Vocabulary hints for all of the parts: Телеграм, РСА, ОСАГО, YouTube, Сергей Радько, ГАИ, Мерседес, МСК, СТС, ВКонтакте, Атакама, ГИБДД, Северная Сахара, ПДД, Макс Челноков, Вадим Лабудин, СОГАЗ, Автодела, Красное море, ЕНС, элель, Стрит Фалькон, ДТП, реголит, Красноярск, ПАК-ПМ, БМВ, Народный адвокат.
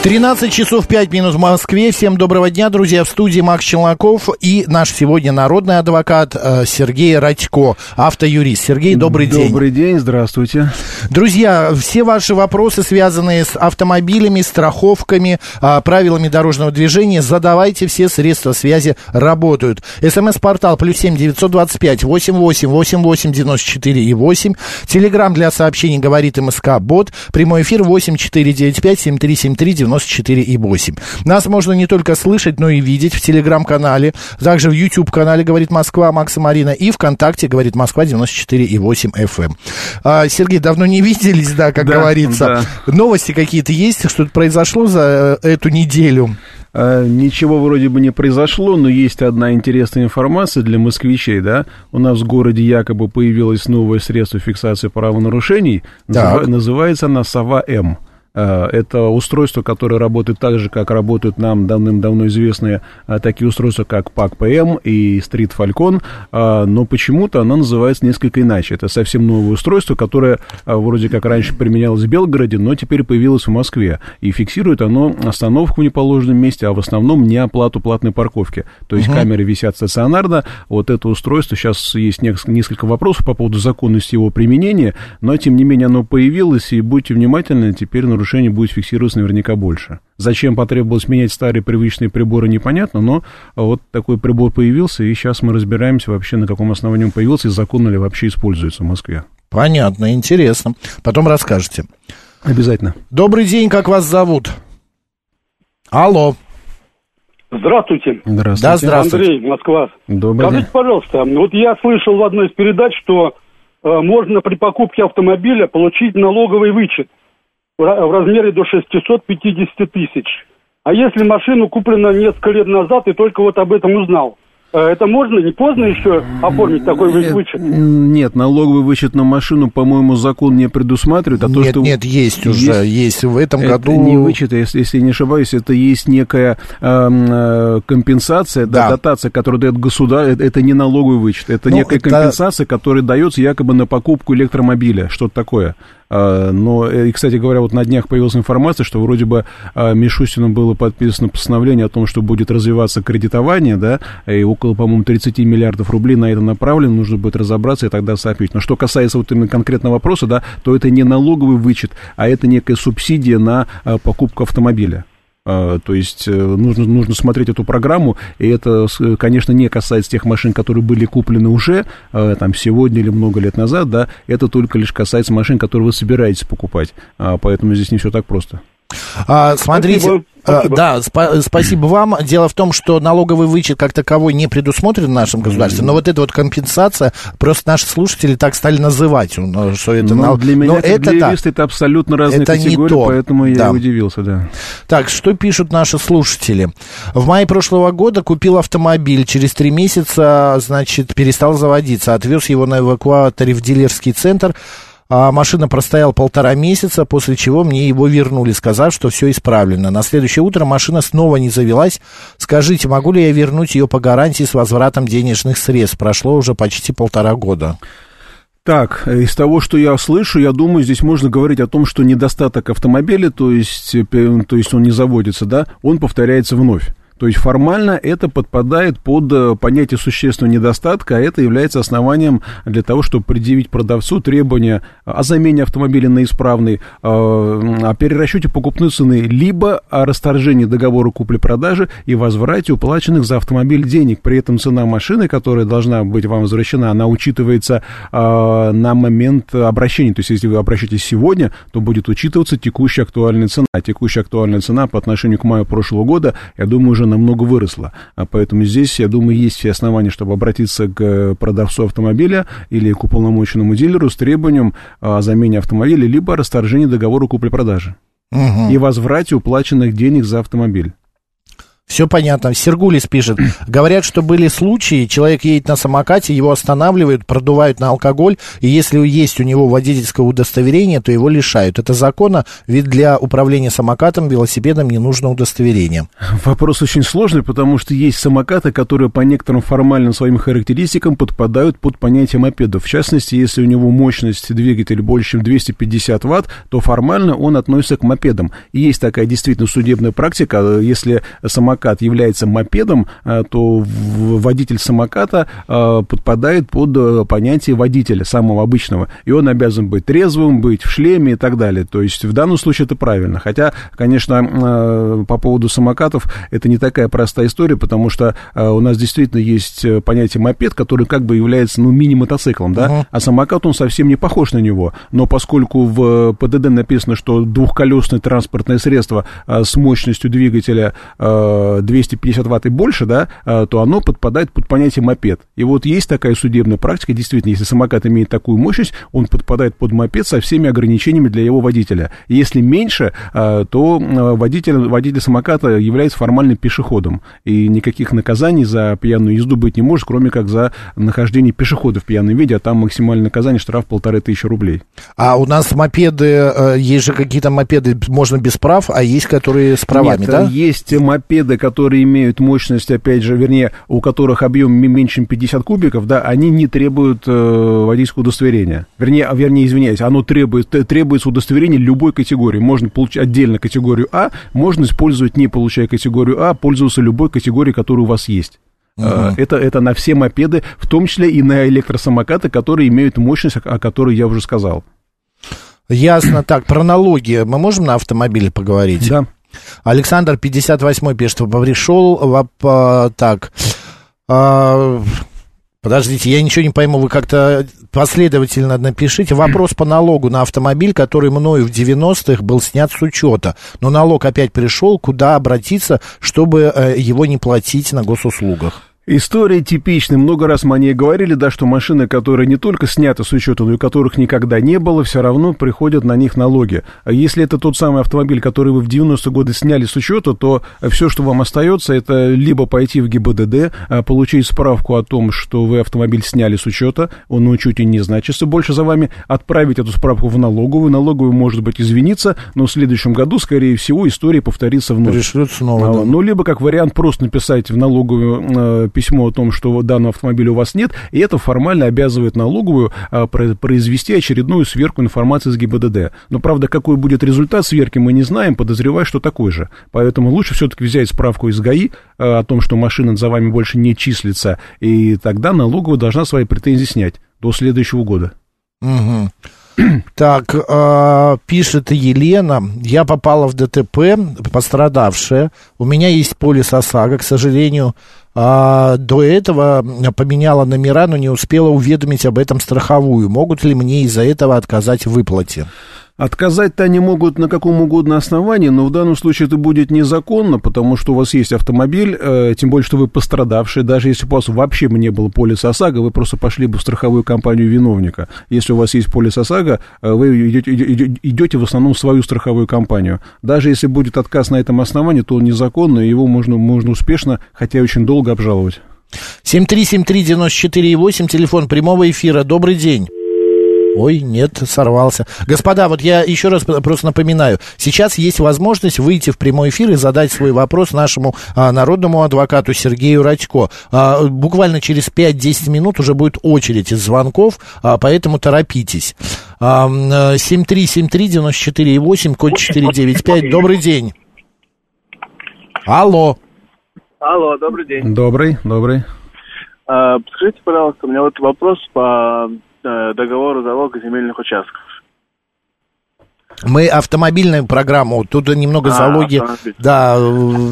13 часов 5 минут в Москве. Всем доброго дня, друзья. В студии Макс Челноков и наш сегодня народный адвокат Сергей Радько, автоюрист. Сергей, добрый день. Добрый день, здравствуйте. Друзья, все ваши вопросы, связанные с автомобилями, страховками, правилами дорожного движения, задавайте, все средства связи работают. СМС-портал +7 925 88 88 94 8. Телеграм для сообщений говорит МСК Бот. Прямой эфир 8495 7373 94 и 8. Нас можно не только слышать, но и видеть в Телеграм-канале, также в YouTube-канале «Говорит Москва» Макса Марина и ВКонтакте «Говорит Москва» 94,8 FM. Сергей, давно не виделись, да, как говорится. Да. Новости какие-то есть? Что-то произошло за эту неделю? Ничего вроде бы не произошло, но есть одна интересная информация для москвичей, да? У нас в городе якобы появилось новое средство фиксации правонарушений. Называется она «Сова-М». Это устройство, которое работает так же, как работают нам давным-давно известные такие устройства, как ПАК-ПМ и Стрит Фалькон, но почему-то оно называется несколько иначе. Это совсем новое устройство, которое вроде как раньше применялось в Белгороде, но теперь появилось в Москве. И фиксирует оно остановку в неположенном месте, а в основном не оплату платной парковки. То есть камеры висят стационарно. Вот это устройство, сейчас есть несколько вопросов по поводу законности его применения, но тем не менее оно появилось, и будьте внимательны, теперь нарушений будет фиксироваться наверняка больше. Зачем потребовалось менять старые привычные приборы, непонятно, но вот такой прибор появился, и сейчас мы разбираемся вообще, на каком основании он появился и законно ли вообще используется в Москве. Понятно, интересно. Потом расскажете. Обязательно. Добрый день, как вас зовут? Алло. Здравствуйте. Здравствуйте. Да, здравствуйте. Андрей, Москва. Добрый день. Скажите, пожалуйста, вот я слышал в одной из передач, что можно при покупке автомобиля получить налоговый вычет в размере до 650 тысяч. А если машину куплена несколько лет назад и только вот об этом узнал? Это можно? Не поздно еще оформить такой вычет? Нет, налоговый вычет на машину, по-моему, закон не предусматривает. А то, нет, что... нет, есть уже, есть в этом это году. Это не вычет, если я не ошибаюсь, это есть некая компенсация, да. Дотация, которую дает государство, это не налоговый вычет, это некая компенсация, которая дается якобы на покупку электромобиля, что-то такое. Но, и, кстати говоря, вот на днях появилась информация, что вроде бы Мишустину было подписано постановление о том, что будет развиваться кредитование, да, и около, по-моему, 30 миллиардов рублей на это направлено, нужно будет разобраться и тогда сообщить. Но что касается вот именно конкретного вопроса, да, то это не налоговый вычет, а это некая субсидия на покупку автомобиля. То есть нужно смотреть эту программу, и это, конечно, не касается тех машин, которые были куплены уже там сегодня или много лет назад, да, это только лишь касается машин, которые вы собираетесь покупать, поэтому здесь не все так просто. Смотрите, спасибо. Да, спасибо вам. Дело в том, что налоговый вычет как таковой не предусмотрен в нашем государстве, но вот эта вот компенсация, просто наши слушатели так стали называть, что это налог. Для меня, но это для юриста, это абсолютно разные это категории, не то. Поэтому я и удивился, да. Так, что пишут наши слушатели? В мае прошлого года купил автомобиль, через 3 месяца, значит, перестал заводиться, отвез его на эвакуаторе в дилерский центр. А машина простояла 1,5 месяца, после чего мне его вернули, сказав, что все исправлено. На следующее утро машина снова не завелась. Скажите, могу ли я вернуть ее по гарантии с возвратом денежных средств? Прошло уже почти 1,5 года. Так, из того, что я слышу, я думаю, здесь можно говорить о том, что недостаток автомобиля, то есть он не заводится, да, он повторяется вновь. То есть формально это подпадает под понятие существенного недостатка, а это является основанием для того, чтобы предъявить продавцу требования о замене автомобиля на исправный, о перерасчете покупной цены, либо о расторжении договора купли-продажи и возврате уплаченных за автомобиль денег. При этом цена машины, которая должна быть вам возвращена, она учитывается на момент обращения. То есть если вы обращаетесь сегодня, то будет учитываться текущая актуальная цена. А текущая актуальная цена по отношению к маю прошлого года, я думаю, уже намного выросла, поэтому здесь, я думаю, есть все основания, чтобы обратиться к продавцу автомобиля или к уполномоченному дилеру с требованием о замене автомобиля, либо о расторжении договора купли-продажи и возврате уплаченных денег за автомобиль. Все понятно. Сергулис пишет. Говорят, что были случаи, человек едет на самокате, его останавливают, продувают на алкоголь, и если есть у него водительское удостоверение, то его лишают. Это законно, ведь для управления самокатом, велосипедом не нужно удостоверение. Вопрос очень сложный, потому что есть самокаты, которые по некоторым формальным своим характеристикам подпадают под понятие мопедов. В частности, если у него мощность двигателя больше, чем 250 Вт, то формально он относится к мопедам. И есть такая действительно судебная практика, если самокат является мопедом, то водитель самоката подпадает под понятие водителя, самого обычного. И он обязан быть трезвым, быть в шлеме и так далее. То есть в данном случае это правильно. Хотя, конечно, по поводу самокатов это не такая простая история, потому что у нас действительно есть понятие мопед, который как бы является, ну, мини-мотоциклом, да? Uh-huh. А самокат, он совсем не похож на него. Но поскольку в ПДД написано, что двухколесное транспортное средство с мощностью двигателя 250 Вт и больше, да, то оно подпадает под понятие мопед. И вот есть такая судебная практика, действительно, если самокат имеет такую мощность, он подпадает под мопед со всеми ограничениями для его водителя. Если меньше, то водитель самоката является формальным пешеходом, и никаких наказаний за пьяную езду быть не может, кроме как за нахождение пешехода в пьяном виде, а там максимальное наказание — штраф 1500 рублей. А у нас мопеды, есть же какие-то мопеды, можно без прав, а есть, которые с правами. Нет, да? Есть мопеды, которые имеют мощность, опять же, вернее, у которых объем меньше, чем 50 кубиков, да, они не требуют водительского удостоверения. Вернее, извиняюсь, оно требуется удостоверение любой категории. Можно получить отдельно категорию А, можно использовать, не получая категорию А, пользоваться любой категорией, которая у вас есть. Uh-huh. Это на все мопеды, в том числе и на электросамокаты, которые имеют мощность, о которой я уже сказал. Ясно. Так, про налоги мы можем на автомобиле поговорить? Да. Александр 58 пишет, пришел, так, подождите, я ничего не пойму, вы как-то последовательно напишите. Вопрос по налогу на автомобиль, который мною в 90-х был снят с учета, но налог опять пришел, куда обратиться, чтобы его не платить на госуслугах? История типичная, много раз мы о ней говорили, да, что машины, которые не только сняты с учета, но и которых никогда не было, все равно приходят на них налоги. Если это тот самый автомобиль, который вы в 90-е годы сняли с учета, то все, что вам остается, это либо пойти в ГИБДД, получить справку о том, что вы автомобиль сняли с учета, он на учете не значится больше за вами, отправить эту справку в налоговую, налоговая, может быть, извиниться, но в следующем году, скорее всего, история повторится вновь. Пришлют снова, да. Ну, либо, как вариант, просто написать в налоговую письмо о том, что данного автомобиля у вас нет, и это формально обязывает налоговую произвести очередную сверку информации с ГИБДД. Но, правда, какой будет результат сверки, мы не знаем, подозревая, что такой же. Поэтому лучше все-таки взять справку из ГАИ о том, что машина за вами больше не числится, и тогда налоговая должна свои претензии снять до следующего года. Угу. Так, пишет Елена, я попала в ДТП, пострадавшая, у меня есть полис ОСАГО, к сожалению, до этого поменяла номера, но не успела уведомить об этом страховую. Могут ли мне из-за этого отказать в выплате? Отказать-то они могут на каком угодно основании, но в данном случае это будет незаконно, потому что у вас есть автомобиль, тем более, что вы пострадавшие, даже если бы у вас вообще не было полиса ОСАГО, вы просто пошли бы в страховую компанию виновника. Если у вас есть полис ОСАГО, вы идете в основном в свою страховую компанию. Даже если будет отказ на этом основании, то он незаконный, и его можно успешно, хотя очень долго, обжаловать. 7373948, телефон прямого эфира. Добрый день. Ой, нет, сорвался. Господа, вот я еще раз просто напоминаю. Сейчас есть возможность выйти в прямой эфир и задать свой вопрос нашему народному адвокату Сергею Радько. Буквально через 5-10 минут уже будет очередь из звонков, поэтому торопитесь. 7373948, код 495. Добрый день. Алло. Алло, добрый день. Добрый. Подскажите, пожалуйста, у меня вот вопрос по договору залога земельных участков. Мы автомобильную программу, тут немного залоги, да,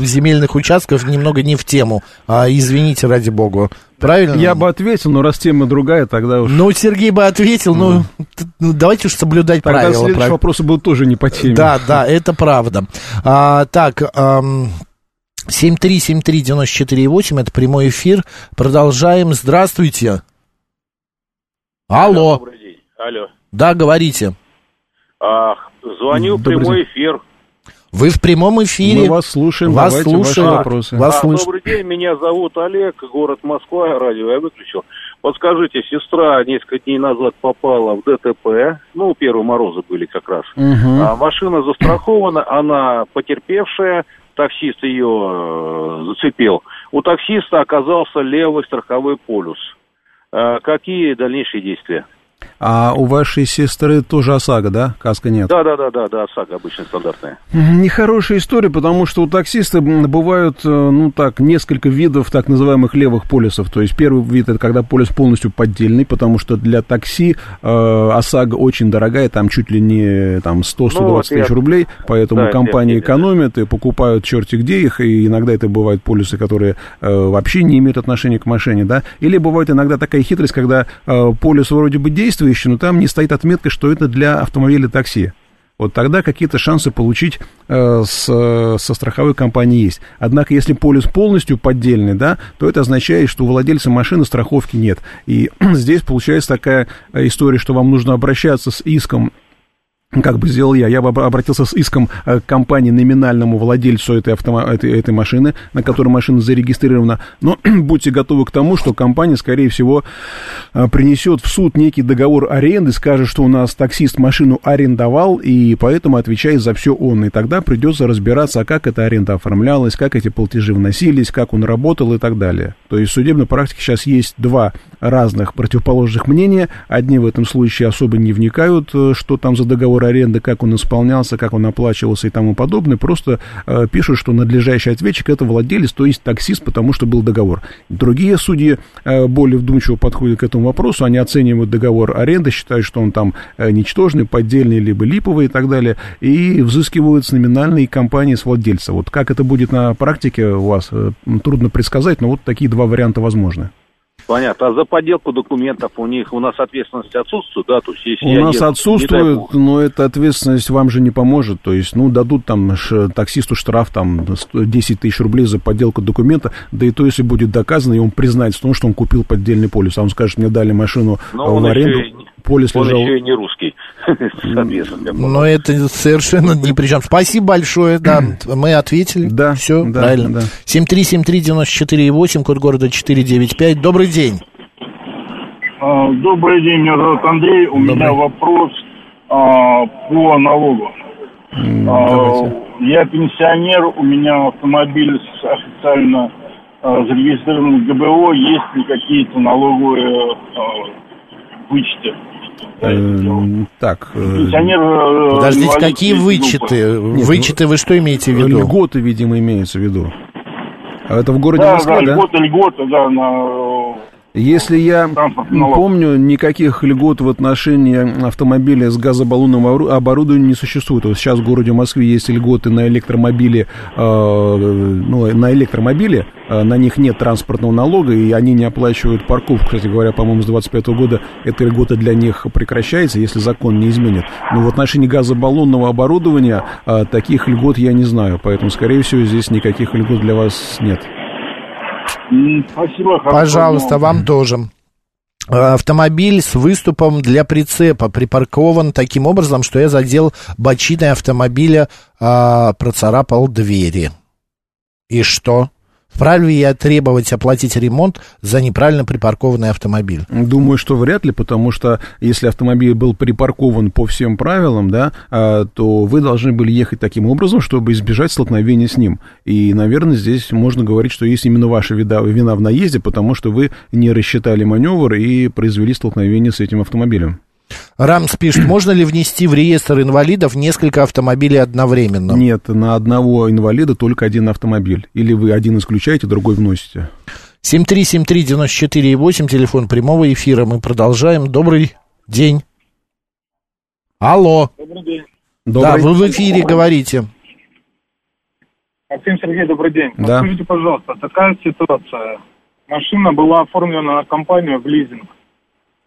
земельных участков немного не в тему. Извините, ради бога. Правильно? Я бы ответил, но раз тема другая, тогда уж... Ну, Сергей бы ответил, но давайте уж соблюдать тогда правила. Тогда следующий вопрос был тоже не по теме. Да, это правда. Так... 7373948, это прямой эфир. Продолжаем. Здравствуйте. Алло. Добрый день. Алло. Да, говорите. Звоню в прямой эфир. Вы в прямом эфире. Мы вас слушаем, вас давайте слушаем. Ваши вопросы. Добрый день, меня зовут Олег, город Москва, радио я выключил. Подскажите, сестра несколько дней назад попала в ДТП, ну, первые морозы были как раз. Угу. А машина застрахована, она потерпевшая, таксист ее зацепил. У таксиста оказался левый страховой полюс. Какие дальнейшие действия? А у вашей сестры тоже ОСАГО, да? Каска нет? Да, ОСАГО обычно стандартная. Нехорошая история, потому что у таксиста бывают, ну так, несколько видов так называемых левых полисов. То есть первый вид — это когда полис полностью поддельный, потому что для такси ОСАГО очень дорогая, там чуть ли не там, 100-120 тысяч рублей, поэтому да, компании экономят и покупают черти где их, и иногда это бывают полисы, которые вообще не имеют отношения к машине, да? Или бывает иногда такая хитрость, когда полис вроде бы действует, но там не стоит отметка, что это для автомобиля такси. Вот тогда какие-то шансы получить со страховой компанией есть. Однако, если полис полностью поддельный, да, то это означает, что у владельца машины страховки нет. И здесь получается такая история, что вам нужно обращаться с иском. Как бы сделал я бы обратился с иском к компании, номинальному владельцу этой машины, на которой машина зарегистрирована. Но будьте готовы к тому, что компания, скорее всего, принесет в суд некий договор аренды, скажет, что у нас таксист машину арендовал, и поэтому отвечает за все он. И тогда придется разбираться, как эта аренда оформлялась, как эти платежи вносились, как он работал и так далее. То есть в судебной практике сейчас есть два разных противоположных мнения. Одни в этом случае особо не вникают, что там за договор аренды, как он исполнялся, как он оплачивался и тому подобное, просто пишут, что надлежащий ответчик — это владелец, то есть таксист, потому что был договор. Другие судьи более вдумчиво подходят к этому вопросу, они оценивают договор аренды, считают, что он там ничтожный, поддельный, либо липовый и так далее, и взыскивают с номинальной компании, с владельца. Вот как это будет на практике у вас, трудно предсказать, но вот такие два варианта возможны. Понятно. А за подделку документов у нас ответственность отсутствует, да? То есть, если отсутствует, но эта ответственность вам же не поможет. То есть, дадут там таксисту штраф там 10 тысяч рублей за подделку документа, да и то, если будет доказано, и он признается в том, что он купил поддельный полис. А он скажет, мне дали машину в аренду, полис лежал... Он еще и не русский, соответственно. Но это совершенно ни при чем. Спасибо большое, да, мы ответили. Да, все правильно. 7373-94-8, код города 495. Добрый день. Добрый день, меня зовут Андрей. У меня вопрос по налогу. Я пенсионер, у меня автомобиль официально зарегистрирован в ГБО. Есть ли какие-то налоговые вычеты? Так. Подождите, какие вычеты? Вычеты вы что имеете в виду? Льготы, видимо, имеются в виду. Это в городе Москва, да? Льготы, на... Если я помню, никаких льгот в отношении автомобиля с газобаллонным оборудованием не существует. Вот сейчас в городе Москве есть льготы на электромобили, на них нет транспортного налога, и они не оплачивают парковку. Кстати говоря, по-моему, с 25 года эта льгота для них прекращается, если закон не изменит. Но в отношении газобаллонного оборудования таких льгот я не знаю, поэтому, скорее всего, здесь никаких льгот для вас нет. Спасибо. Пожалуйста, вам тоже. Автомобиль с выступом для прицепа припаркован таким образом, что я задел бочиной автомобиля, процарапал двери. И что? Вправе ли я требовать оплатить ремонт за неправильно припаркованный автомобиль? Думаю, что вряд ли, потому что если автомобиль был припаркован по всем правилам, да, то вы должны были ехать таким образом, чтобы избежать столкновения с ним. И, наверное, здесь можно говорить, что есть именно ваша вина в наезде, потому что вы не рассчитали маневр и произвели столкновение с этим автомобилем. Рамс пишет, можно ли внести в реестр инвалидов несколько автомобилей одновременно? Нет, на одного инвалида только один автомобиль. Или вы один исключаете, другой вносите. 7373-94-8, телефон прямого эфира. Мы продолжаем. Добрый день. Алло. Добрый день. Да, вы в эфире говорите. Максим, Сергей, добрый день. Да. Подскажите, пожалуйста, такая ситуация. Машина была оформлена на компанию в лизинг.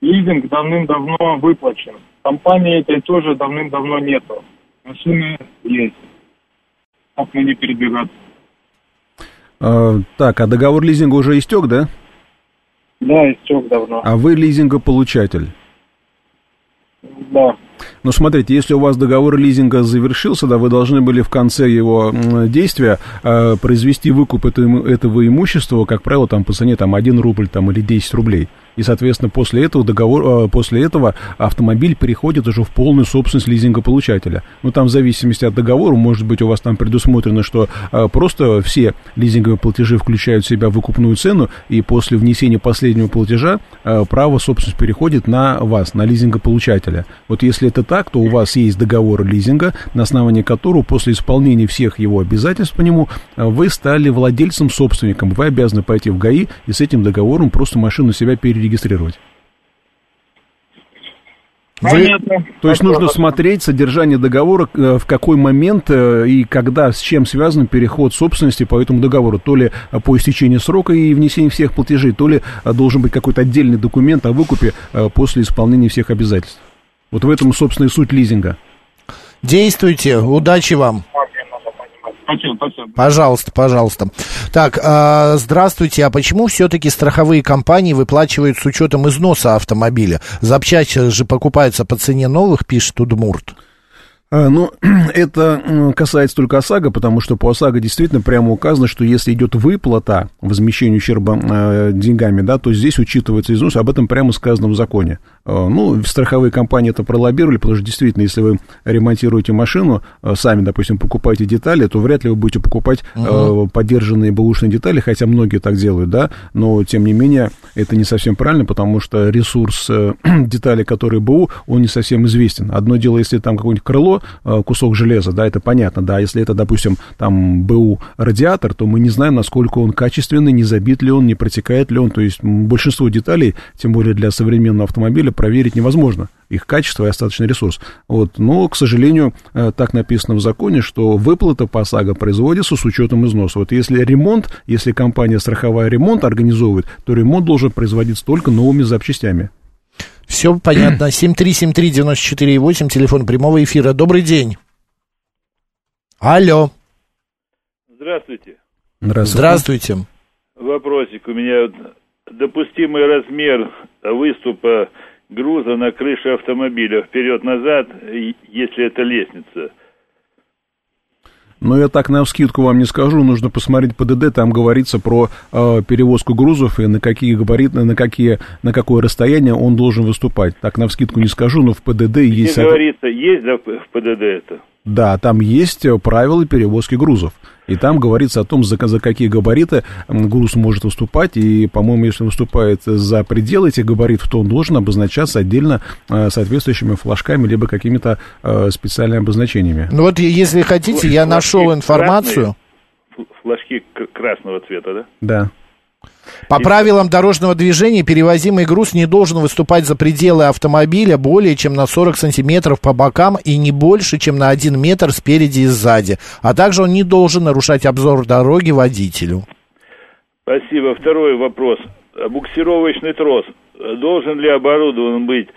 Лизинг давным-давно выплачен. Компании этой тоже давным-давно нету. Машины есть. Как мне передвигаться? Так, а договор лизинга уже истек, да? Да, истек давно. А вы лизингополучатель? Да. Ну, смотрите, если у вас договор лизинга завершился, да, вы должны были в конце его действия произвести выкуп этого имущества, как правило, там по цене там, 1 рубль там, или 10 рублей. И, соответственно, после этого автомобиль переходит уже в полную собственность лизингополучателя. Ну, там в зависимости от договора, может быть, у вас там предусмотрено, что просто все лизинговые платежи включают в себя выкупную цену, и после внесения последнего платежа право собственности переходит на вас, на лизингополучателя. Вот если это так, то у вас есть договор лизинга, на основании которого после исполнения всех его обязательств по нему вы стали владельцем-собственником. Вы обязаны пойти в ГАИ и с этим договором просто машину себя перерегистрировать. То есть нужно смотреть содержание договора, в какой момент и когда, с чем связан переход собственности по этому договору. То ли по истечении срока и внесении всех платежей, то ли должен быть какой-то отдельный документ о выкупе после исполнения всех обязательств. Вот в этом, собственно, и суть лизинга. Действуйте, удачи вам. Спасибо, спасибо. Пожалуйста, пожалуйста. Так, здравствуйте. А почему все-таки страховые компании выплачивают с учетом износа автомобиля? Запчасти же покупаются по цене новых, пишет Удмурт. Ну, это касается только ОСАГО, потому что по ОСАГО действительно прямо указано, что если идет выплата возмещения ущерба деньгами, да, то здесь учитывается износ, об этом прямо сказано в законе. Ну, страховые компании это пролоббировали, потому что действительно, если вы ремонтируете машину, сами, допустим, покупаете детали, то вряд ли вы будете покупать подержанные бэушные детали, хотя многие так делают, да, но, тем не менее, это не совсем правильно, потому что ресурс деталей, которые БУ, он не совсем известен. Одно дело, если там какое-нибудь крыло, кусок железа, да, это понятно, да, если это, допустим, там, БУ радиатор, то мы не знаем, насколько он качественный, не забит ли он, не протекает ли он, то есть большинство деталей, тем более для современного автомобиля, проверить невозможно, их качество и остаточный ресурс, вот, но, к сожалению, так написано в законе, что выплата по ОСАГО производится с учетом износа, вот если ремонт, если компания страховая ремонт организовывает, то ремонт должен производиться только новыми запчастями. Все понятно. 7373948, телефон прямого эфира. Добрый день. Алло. Здравствуйте. Здравствуйте. Вопросик у меня. Допустимый размер выступа груза на крыше автомобиля вперед-назад, если это лестница. Но я так навскидку вам не скажу, нужно посмотреть ПДД, там говорится про перевозку грузов и на какие габариты, на какое расстояние он должен выступать. Так навскидку не скажу, но в ПДД есть... Не говорится, есть да, в ПДД это? Да, там есть правила перевозки грузов. И там говорится о том, за какие габариты груз может выступать. И, по-моему, если выступает за пределы этих габаритов, то он должен обозначаться отдельно соответствующими флажками либо какими-то специальными обозначениями. Ну вот, если хотите, я нашел информацию. Флажки красного цвета, да? Да. По правилам дорожного движения перевозимый груз не должен выступать за пределы автомобиля более чем на 40 сантиметров по бокам и не больше, чем на 1 метр спереди и сзади. А также он не должен нарушать обзор дороги водителю. Спасибо. Второй вопрос. Буксировочный трос. Должен ли оборудован быть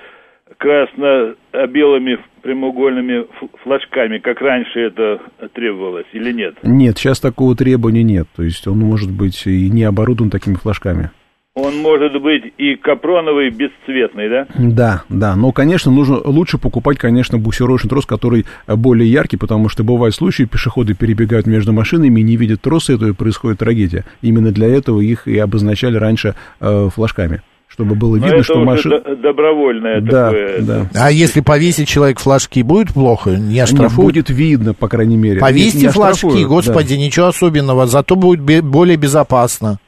красно-белыми прямоугольными флажками, как раньше это требовалось, или нет? Нет, сейчас такого требования нет. То есть он может быть и не оборудован такими флажками. Он может быть и капроновый, и бесцветный, да? Да, да, но, конечно, лучше покупать, конечно, буксировочный трос, который более яркий, потому что бывают случаи, пешеходы перебегают между машинами и не видят троса, и происходит трагедия. Именно для этого их и обозначали раньше флажками. Чтобы было видно, это что машина... добровольное такое. Да. А если повесить человек флажки, будет плохо? Не оштрафуют? Будет видно, по крайней мере. Повесьте флажки, господи, да. Ничего особенного, зато будет более безопасно.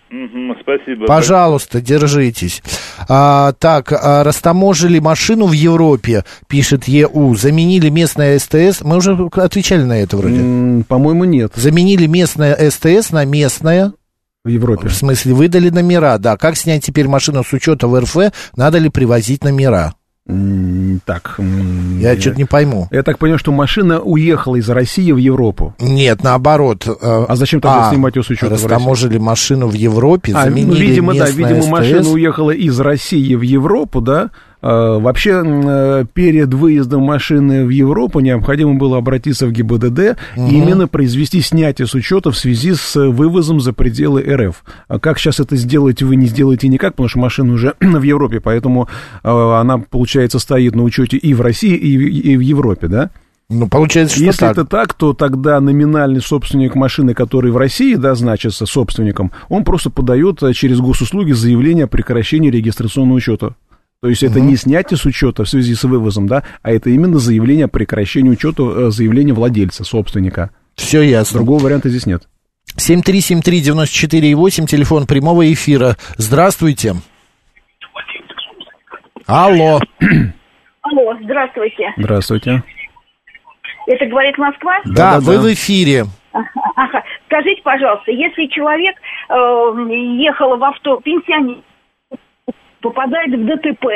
Спасибо. Пожалуйста, держитесь. Так, растаможили машину в Европе, пишет ЕУ. Заменили местное СТС. Мы уже отвечали на это вроде. По-моему, нет. Заменили местное СТС на местное... В Европе. В смысле, выдали номера, да. Как снять теперь машину с учета в РФ? Надо ли привозить номера? Так. Я что-то не пойму. Я так понимаю, что машина уехала из России в Европу. Нет, наоборот. А зачем тогда снимать ее с учета в России? Растаможили машину в Европе, заменили местное СТС. Видимо, машина уехала из России в Европу, да? Вообще, перед выездом машины в Европу необходимо было обратиться в ГИБДД и именно произвести снятие с учета в связи с вывозом за пределы РФ. Как сейчас это сделаете, вы не сделаете никак, потому что машина уже в Европе, поэтому она, получается, стоит на учете и в России, и в Европе, да? Ну, получается, что если так. Это так, то тогда номинальный собственник машины, который в России, да, значится собственником, он просто подает через госуслуги заявление о прекращении регистрационного учета. То есть это не снятие с учета в связи с вывозом, да, а это именно заявление о прекращении учета, заявление владельца, собственника. Все ясно. Другого варианта здесь нет. 7373948, телефон прямого эфира. Здравствуйте. Алло. Алло, здравствуйте. Здравствуйте. Это говорит Москва? Да, вы в эфире. Ага. Скажите, пожалуйста, если человек ехал в авто, пенсионер, попадает в ДТП,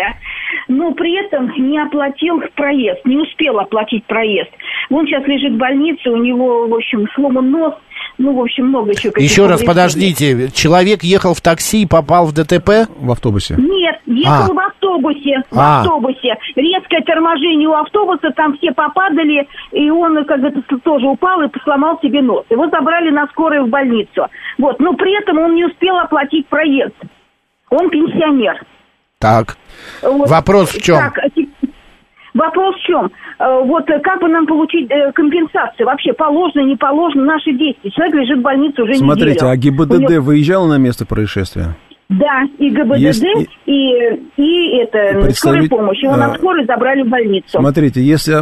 но при этом не оплатил проезд, не успел оплатить проезд. Он сейчас лежит в больнице, у него, в общем, сломан нос, ну, в общем, много чего. Еще раз, подождите, человек ехал в такси и попал в ДТП? В автобусе. Нет, ехал в автобусе, Резкое торможение у автобуса, там все попадали, и он, как говорится, тоже упал и сломал себе нос. Его забрали на скорую в больницу. Вот, но при этом он не успел оплатить проезд. Он пенсионер. Так. Вот. Вопрос в чем? Так, вопрос в чем? Вот как бы нам получить компенсацию? Вообще положено, не положено наши действия? Человек лежит в больнице уже неделю. Смотрите, а ГИБДД выезжал на место происшествия? Да, и ГИБДД, и это, скорая помощь. Его на скорую забрали в больницу. Смотрите, если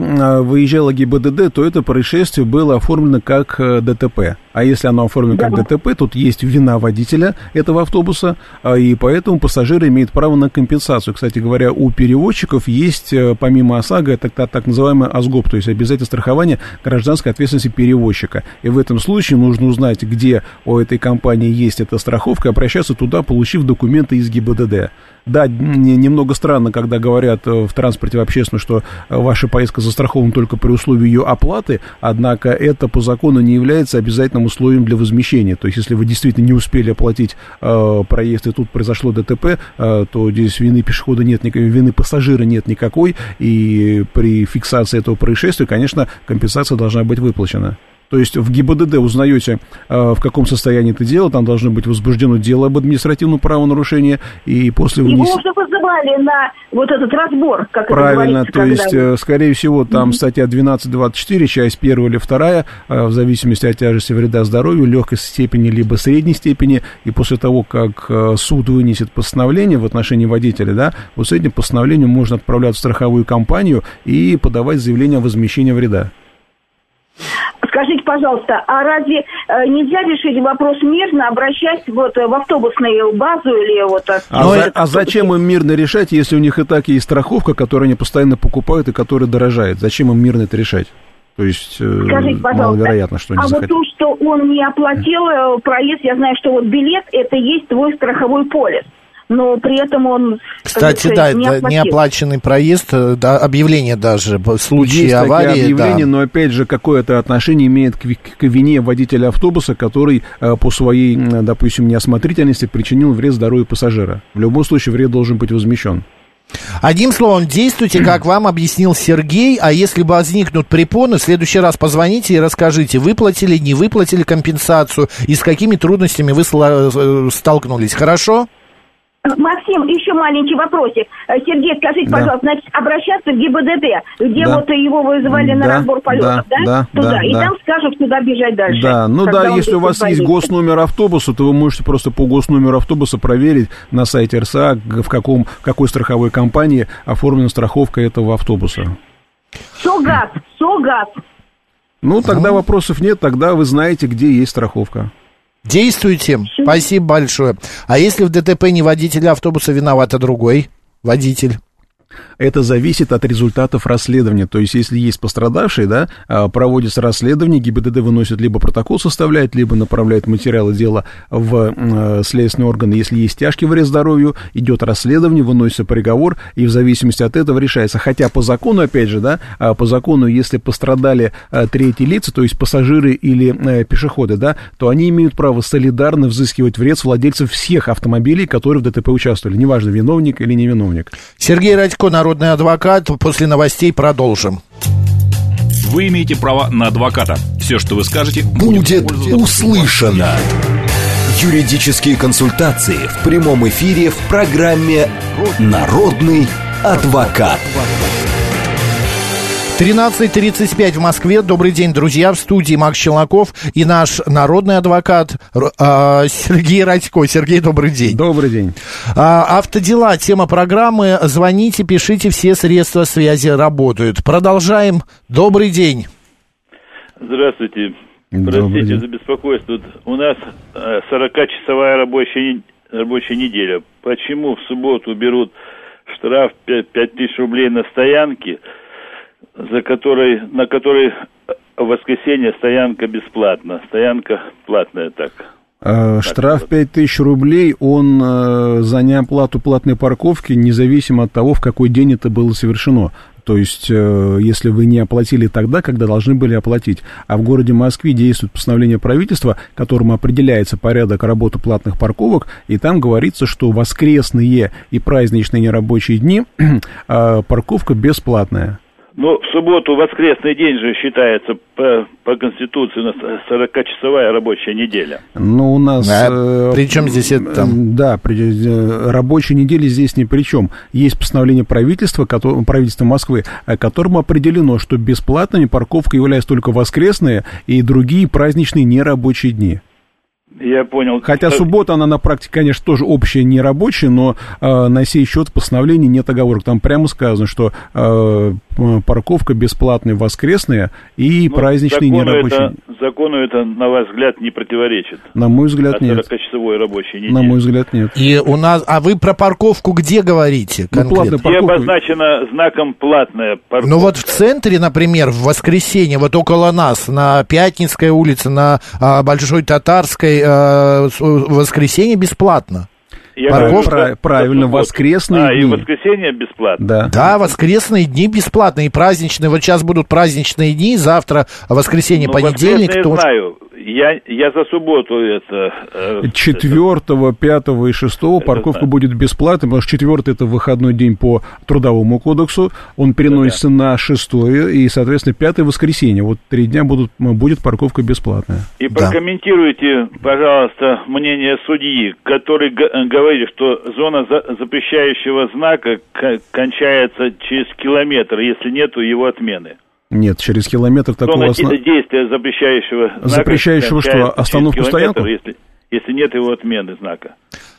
выезжала ГИБДД, то это происшествие было оформлено как ДТП. А если оно оформлено как ДТП, тут есть вина водителя этого автобуса, и поэтому пассажир имеет право на компенсацию. Кстати говоря, у перевозчиков есть, помимо ОСАГО, это так называемый ОСГОП, то есть обязательное страхование гражданской ответственности перевозчика. И в этом случае нужно узнать, где у этой компании есть эта страховка, обращаться туда, получить документы из ГИБДД. Да, немного странно, когда говорят в транспорте общественном, что ваша поездка застрахована только при условии ее оплаты, однако это по закону не является обязательным условием для возмещения. То есть, если вы действительно не успели оплатить проезд, и тут произошло ДТП, то здесь вины пешехода нет, вины пассажира нет никакой, и при фиксации этого происшествия, конечно, компенсация должна быть выплачена. То есть в ГИБДД узнаете, в каком состоянии это дело, там должно быть возбуждено дело об административном правонарушении, и после вынесения... Его уже вызывали на вот этот разбор, как правильно, это говорится. Правильно, то есть, скорее всего, там статья 12.24, часть 1 или 2, в зависимости от тяжести вреда здоровью, легкой степени либо средней степени, и после того, как суд вынесет постановление в отношении водителя, да, вот с этим постановлением можно отправляться в страховую компанию и подавать заявление о возмещении вреда. Скажите, пожалуйста, а разве нельзя решить вопрос мирно, обращаясь вот в автобусную базу или вот... А зачем им мирно решать, если у них и так есть страховка, которую они постоянно покупают и которая дорожает? Зачем им мирно это решать? То есть скажите, маловероятно, что они захотят. А вот то, что он не оплатил проезд, я знаю, что вот билет – это есть твой страховой полис. Но при этом он... Кстати, да, неоплаченный проезд, да, объявление даже, в случае есть аварии... Есть объявление, да. Но опять же, какое-то отношение имеет к вине водителя автобуса, который по своей, допустим, неосмотрительности причинил вред здоровью пассажира. В любом случае, вред должен быть возмещен. Одним словом, действуйте, как вам объяснил Сергей, а если возникнут препоны, в следующий раз позвоните и расскажите, выплатили, не выплатили компенсацию, и с какими трудностями вы столкнулись, хорошо? Максим, еще маленький вопросик. Сергей, скажите, пожалуйста, значит, обращаться в ГИБДД, где вот его вызывали на разбор полетов, да? Туда, и там скажут, куда бежать дальше. Да, ну да, если у вас есть госномер автобуса, то вы можете просто по госномеру автобуса проверить на сайте РСА, в какой страховой компании оформлена страховка этого автобуса. СОГАЗ. Ну, тогда вопросов нет, тогда вы знаете, где есть страховка. Действуйте. Спасибо большое. А если в ДТП не водитель автобуса виноват, а другой водитель? Это зависит от результатов расследования. То есть, если есть пострадавший, да, проводится расследование, ГИБДД выносит либо протокол составляет, либо направляет материалы дела в следственные органы. Если есть тяжкий вред здоровью, идет расследование, выносится приговор, и в зависимости от этого решается. Хотя по закону, опять же, да, по закону, если пострадали третьи лица, то есть пассажиры или пешеходы, да, то они имеют право солидарно взыскивать вред с владельцев всех автомобилей, которые в ДТП участвовали. Неважно, виновник или невиновник. Сергей Радько Радько, народный адвокат. После новостей продолжим. Вы имеете право на адвоката. Все, что вы скажете, будет услышано. Юридические консультации в прямом эфире в программе «Народный адвокат». 13:35 в Москве. Добрый день, друзья. В студии Макс Челноков и наш народный адвокат Сергей Радько. Сергей, добрый день. Добрый день. Автодела, тема программы. Звоните, пишите, все средства связи работают. Продолжаем. Добрый день. Здравствуйте. Простите за беспокойство. У нас 40-часовая рабочая неделя. Почему в субботу берут штраф 5000 рублей на стоянке, на которой в воскресенье стоянка бесплатна? Стоянка платная, так. Штраф 5000 рублей, он за неоплату платной парковки, независимо от того, в какой день это было совершено. То есть, если вы не оплатили тогда, когда должны были оплатить. А в городе Москве действует постановление правительства, которым определяется порядок работы платных парковок, и там говорится, что воскресные и праздничные нерабочие дни парковка бесплатная. Ну, в субботу, воскресный день же считается по Конституции у нас 40-часовая рабочая неделя. Ну, у нас... Причем здесь это там? Да, рабочей недели здесь ни при чем. Есть постановление правительства Москвы, которому определено, что бесплатными парковкой являются только воскресные и другие праздничные нерабочие дни. Я понял. Хотя суббота, она на практике, конечно, тоже общая, не рабочая, но на сей счет в постановлении нет оговорок. Там прямо сказано, что парковка бесплатная, воскресная и праздничные нерабочие. Закону это, на ваш взгляд, не противоречит? На мой взгляд, нет. 40-часовой рабочей недели. На мой взгляд, нет. И у нас... А вы про парковку где говорите конкретно? Где обозначено знаком «платная парковка»? Ну вот в центре, например, в воскресенье, вот около нас, на Пятницкой улице, на Большой Татарской, воскресенье бесплатно. Правильно, воскресные дни. И воскресенье бесплатно. Да, воскресные дни бесплатные и праздничные. Вот сейчас будут праздничные дни, завтра воскресенье, понедельник. Я знаю, я за субботу это... 4, 5 и 6 парковка будет бесплатной, потому что 4 это выходной день по Трудовому кодексу, он переносится на 6, и, соответственно, 5 воскресенье. Вот 3 дня будет парковка бесплатная. И прокомментируйте, пожалуйста, мнение судьи, который говорит, что зона запрещающего знака кончается через километр, если нету его отмены. Нет, через километр такого... Зона действия запрещающего знака... Запрещающего что? Остановку, стоянку? Если нет его отмены знака.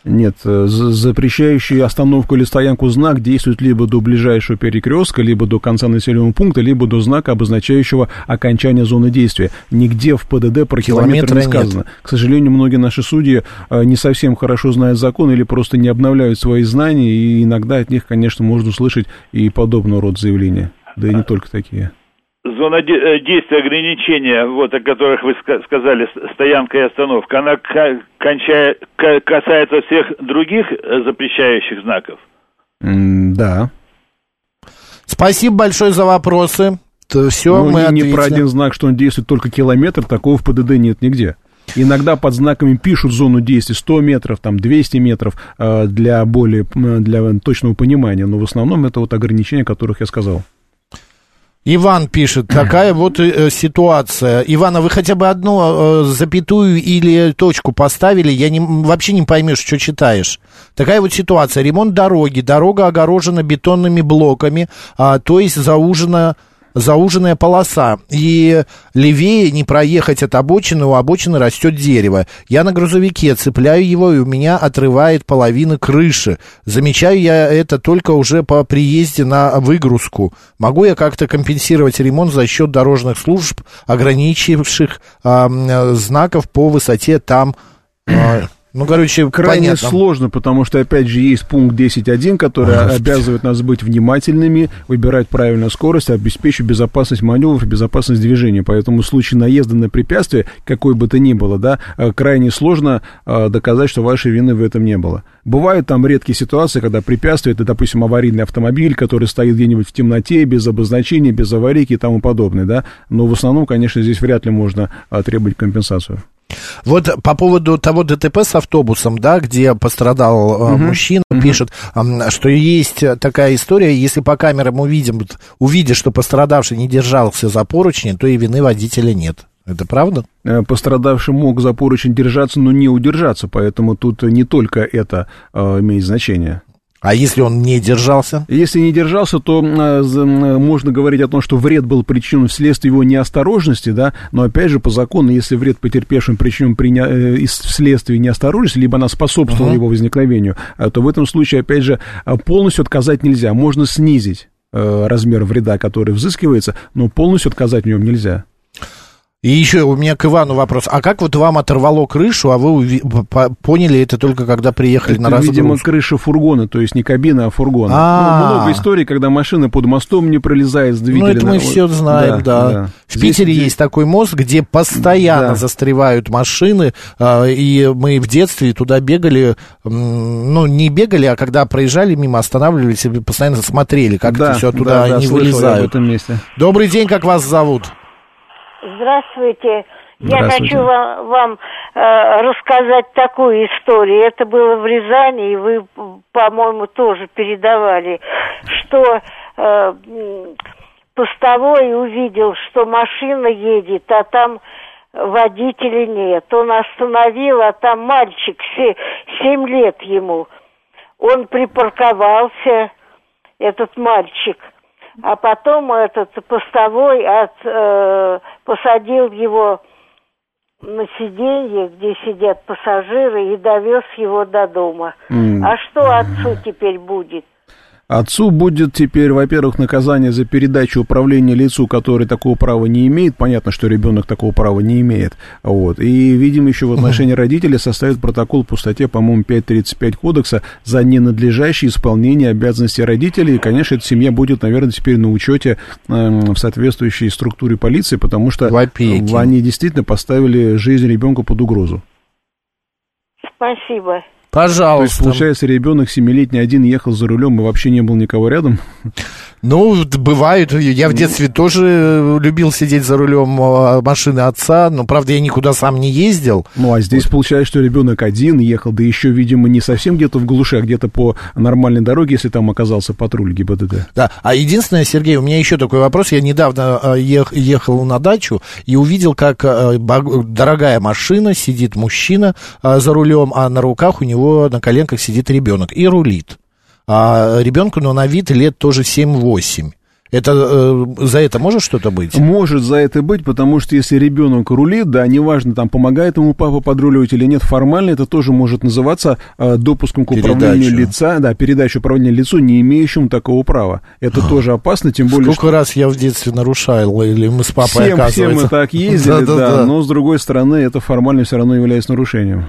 Нет, запрещающий остановку или стоянку знак действует либо до ближайшего перекрестка, либо до конца населенного пункта, либо до знака, обозначающего окончание зоны действия. Нигде в ПДД про километр не сказано. Нет. К сожалению, многие наши судьи не совсем хорошо знают закон или просто не обновляют свои знания, и иногда от них, конечно, можно услышать и подобного рода заявления. Да и не только такие. Зона действия ограничения, вот о которых вы сказали, стоянка и остановка, она касается всех других запрещающих знаков? Да. Спасибо большое за вопросы. Все, мы ответили. Не про один знак, что он действует только километр, такого в ПДД нет нигде. Иногда под знаками пишут зону действия 100 метров, там 200 метров для точного понимания, но в основном это вот ограничения, о которых я сказал. Иван пишет, такая вот ситуация. Иван, а вы хотя бы одну запятую или точку поставили? Я вообще не поймешь, что читаешь. Такая вот ситуация. Ремонт дороги. Дорога огорожена бетонными блоками, то есть зауженная полоса. И левее не проехать от обочины, у обочины растет дерево. Я на грузовике цепляю его, и у меня отрывает половина крыши. Замечаю я это только уже по приезде на выгрузку. Могу я как-то компенсировать ремонт за счет дорожных служб, ограничивших знаков по высоте там... крайне понятно. Сложно, потому что, опять же, есть пункт 10.1, который обязывает нас быть внимательными, выбирать правильную скорость, обеспечить безопасность маневров, безопасность движения. Поэтому в случае наезда на препятствие, какой бы то ни было, да, крайне сложно доказать, что вашей вины в этом не было. Бывают там редкие ситуации, когда препятствие, это, допустим, аварийный автомобиль, который стоит где-нибудь в темноте, без обозначения, без аварийки и тому подобное, да. Но в основном, конечно, здесь вряд ли можно требовать компенсацию. Вот по поводу того ДТП с автобусом, да, где пострадал мужчина, пишет, что есть такая история, если по камерам увидишь, что пострадавший не держался за поручни, то и вины водителя нет. Это правда? Пострадавший мог за поручень держаться, но не удержаться, поэтому тут не только это имеет значение. А если он не держался? Если не держался, то можно говорить о том, что вред был причинен вследствие его неосторожности, да, но опять же по закону, если вред потерпевшим причинен вследствие неосторожности, либо она способствовала его возникновению, то в этом случае, опять же, полностью отказать нельзя, можно снизить размер вреда, который взыскивается, но полностью отказать в нем нельзя. И еще у меня к Ивану вопрос. А как вот вам оторвало крышу, а вы поняли это только когда приехали на разгрузку? Видимо, крыша фургона, то есть не кабина, а фургона. Ну, много историй, когда машина под мостом не пролезает с двигателя. Ну, это мы все знаем, да. В Питере есть такой мост, где постоянно застревают машины, и мы в детстве туда бегали, ну, не бегали, а когда проезжали мимо, останавливались и постоянно смотрели, как это все оттуда не вылезают. Добрый день, как вас зовут? Здравствуйте. Здравствуйте. Я хочу вам рассказать такую историю. Это было в Рязани, и вы, по-моему, тоже передавали, что постовой увидел, что машина едет, а там водителя нет. Он остановил, а там мальчик, 7 лет ему. Он припарковался, этот мальчик. А потом этот постовой посадил его на сиденье, где сидят пассажиры, и довез его до дома. А что отцу теперь будет? Отцу будет теперь, во-первых, наказание за передачу управления лицу, который такого права не имеет. Понятно, что ребенок такого права не имеет. Вот. И, видимо, еще в отношении родителей составят протокол по статье, по-моему, 5.35 Кодекса за ненадлежащее исполнение обязанностей родителей. И, конечно, эта семья будет, наверное, теперь на учете в соответствующей структуре полиции, потому что они действительно поставили жизнь ребенка под угрозу. Спасибо. Пожалуйста. То есть, получается, ребенок 7-летний один ехал за рулем и вообще не был никого рядом? Ну, бывает. Я в детстве тоже любил сидеть за рулем машины отца, но, правда, я никуда сам не ездил. Ну, а здесь получается, что ребенок один ехал, да еще, видимо, не совсем где-то в глуши, а где-то по нормальной дороге, если там оказался патруль ГИБДД. Да, а единственное, Сергей, у меня еще такой вопрос. Я недавно ехал на дачу и увидел, как дорогая машина, сидит мужчина за рулем, а на руках у него на коленках сидит ребенок и рулит. А ребенку, ну, на вид лет тоже 7-8. За это может что-то быть? Может за это быть, потому что если ребенок рулит, да, неважно, там, помогает ему папа подруливать или нет, формально это тоже может называться допуском к управлению лица, да, передача управления лицу, не имеющему такого права. Это тоже опасно, тем более... Сколько раз я в детстве нарушал, или мы с папой, оказывается... Все мы так ездили, да, но, с другой стороны, это формально все равно является нарушением.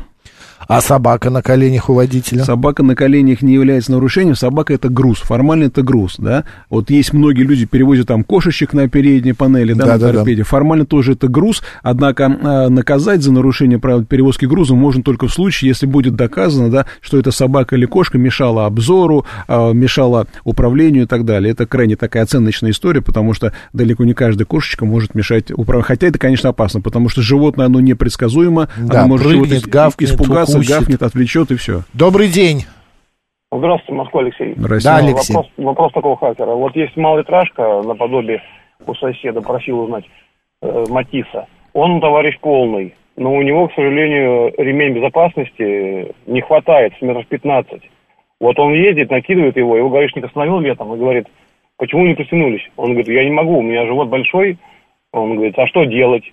А собака на коленях у водителя? Собака на коленях не является нарушением. Собака — это груз. Формально это груз, да. Вот есть многие люди, перевозят там кошечек на передней панели, да, на торпеде. Формально тоже это груз. Однако наказать за нарушение правил перевозки груза можно только в случае, если будет доказано, да, что эта собака или кошка мешала обзору, мешала управлению и так далее. Это крайне такая оценочная история, потому что далеко не каждая кошечка может мешать управлению. Хотя это, конечно, опасно, потому что животное, оно непредсказуемо. Да, оно может прыгнет, гавкнет, испугаться. Гавнет, отвлечет и все. Добрый день. Здравствуйте, Москва, Алексей. Здравствуйте. Да, Алексей. Вопрос такого характера. Вот есть малолитражка наподобие у соседа, просил узнать, Матиса. Он товарищ полный, но у него, к сожалению, ремень безопасности не хватает, с метров 15. Вот он ездит, накидывает его гаишник остановил летом и говорит, почему не пристегнулись? Он говорит, я не могу, у меня живот большой. Он говорит, а что делать?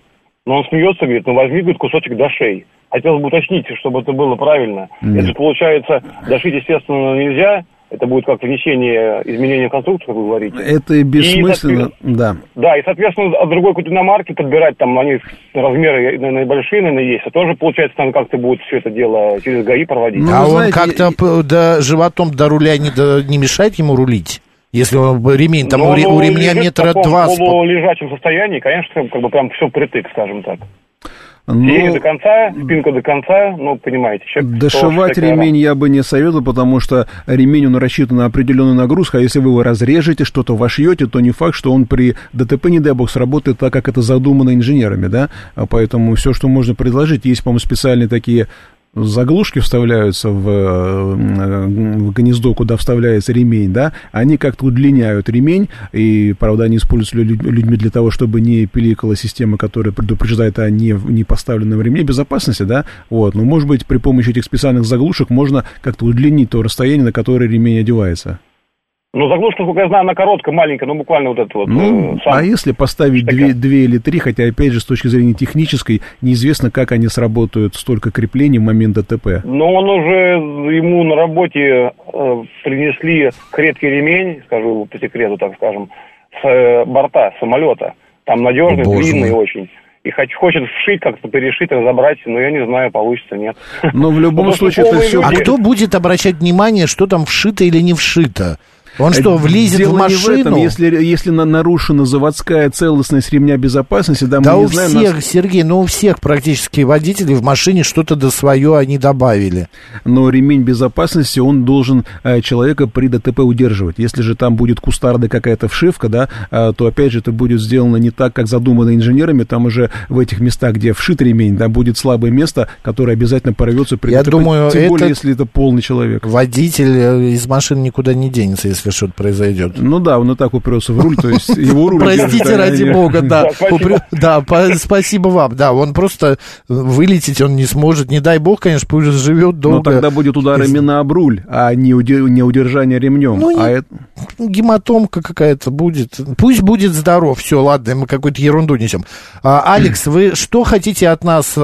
Но он смеется, говорит, ну возьми, говорит, кусочек до шеи. Хотелось бы уточнить, чтобы это было правильно. Нет. Это же, получается, дошить, естественно, нельзя. Это будет как внесение изменения в конструкцию, как вы говорите. Это бессмысленно, да. Да, и, соответственно, от другой какой-то иномарки подбирать, там, они размеры, наверное, большие, наверное, есть. А тоже, получается, там как-то будет все это дело через ГАИ проводить. Ну, а знаете, он как-то животом до руля не мешает ему рулить? Если он ремень, там у ремня метра 2. В полулежачем состоянии, конечно, как бы прям все притык, скажем так. Серию до конца, спинку до конца, ну, понимаете. Дошивать ремень я бы не советовал, потому что ремень, он рассчитан на определенную нагрузку, а если вы его разрежете, что-то вошьете, то не факт, что он при ДТП, не дай бог, сработает так, как это задумано инженерами, да, поэтому все, что можно предложить, есть, по-моему, специальные такие... заглушки вставляются в гнездо, куда вставляется ремень, да, они как-то удлиняют ремень, и, правда, они используются людьми для того, чтобы не пиликала система, которая предупреждает о непоставленном ремне безопасности, да, вот, но, может быть, при помощи этих специальных заглушек можно как-то удлинить то расстояние, на которое ремень одевается. Ну, заглушка, сколько я знаю, она короткая, маленькая, но буквально вот это вот... Ну, а если поставить две или три, хотя, опять же, с точки зрения технической, неизвестно, как они сработают, столько креплений в момент ДТП. Но он уже, ему на работе принесли крепкий ремень, скажу по секрету, так скажем, с борта самолета. Там надежный, длинный очень. И хочет вшить, как-то перешить, разобрать, но я не знаю, получится, нет. Но в любом случае это все... А кто будет обращать внимание, что там вшито или не вшито? Он что, влезет в машину? Дело не в этом, если нарушена заводская целостность ремня безопасности, да, мы да не знаем... Да у всех, Сергей, ну у всех практически водителей в машине что-то до свое они добавили. Но ремень безопасности, он должен человека при ДТП удерживать. Если же там будет кустарная какая-то вшивка, да, то опять же это будет сделано не так, как задумано инженерами. Там уже в этих местах, где вшит ремень, да, будет слабое место, которое обязательно порвется при ДТП. Думаю, тем более, если это полный человек. Водитель из машины никуда не денется, если что-то произойдет. Ну да, он и так уперся в руль, то есть его руль... Простите, ради бога, да. Да, спасибо вам. Да, он просто вылететь он не сможет. Не дай бог, конечно, пусть живет долго. Но тогда будет удар именно об руль, а не удержание ремнем. Ну, гематомка какая-то будет. Пусть будет здоров. Все, ладно, мы какую-то ерунду несем. Алекс, вы что хотите от нас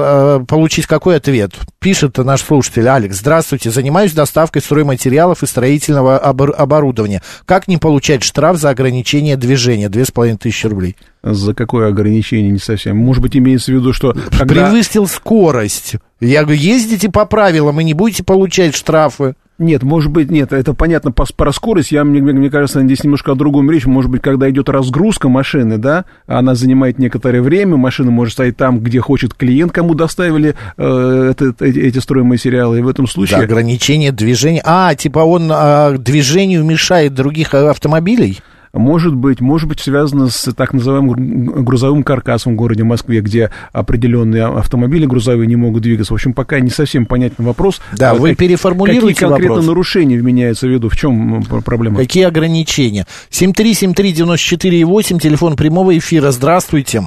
получить? Какой ответ? Пишет наш слушатель. Алекс, здравствуйте. Занимаюсь доставкой стройматериалов и строительного оборудования. Как не получать штраф за ограничение движения? 2500 рублей. За какое ограничение? Не совсем. Может быть, имеется в виду, что... Когда... Превысил скорость. Я говорю, ездите по правилам и не будете получать штрафы. Нет, может быть, нет, это понятно про скорость, мне кажется, здесь немножко о другом речь, может быть, когда идет разгрузка машины, да, она занимает некоторое время, машина может стоять там, где хочет клиент, кому доставили эти стройматериалы, и в этом случае... Да, ограничение движения, он движению мешает других автомобилей? Может быть, связано с так называемым грузовым каркасом в городе Москве, где определенные автомобили грузовые не могут двигаться. В общем, пока не совсем понятен вопрос. Да, вы переформулируете вопрос. Какие конкретно нарушения вменяются в виду? В чем проблема? Какие ограничения? 7373948, телефон прямого эфира. Здравствуйте.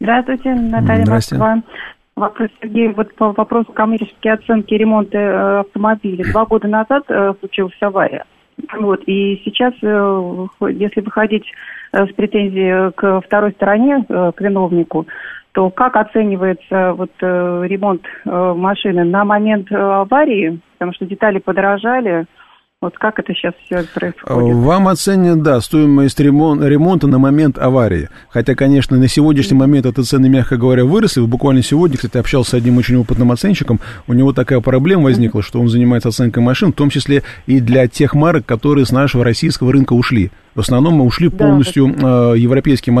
Здравствуйте, Наталья Москва. Вопрос, Сергей, вот по вопросу коммерческой оценки ремонта автомобиля. 2 года назад случилась авария. Вот, и сейчас, если выходить с претензией к второй стороне, к виновнику, то как оценивается вот ремонт машины на момент аварии, потому что детали подорожали. Вот как это сейчас все происходит? Вам оценят, да, стоимость ремонта на момент аварии. Хотя, конечно, на сегодняшний момент эти цены, мягко говоря, выросли. Буквально сегодня, кстати, общался с одним очень опытным оценщиком. У него такая проблема возникла, что он занимается оценкой машин, в том числе и для тех марок, которые с нашего российского рынка ушли. В основном мы ушли полностью европейские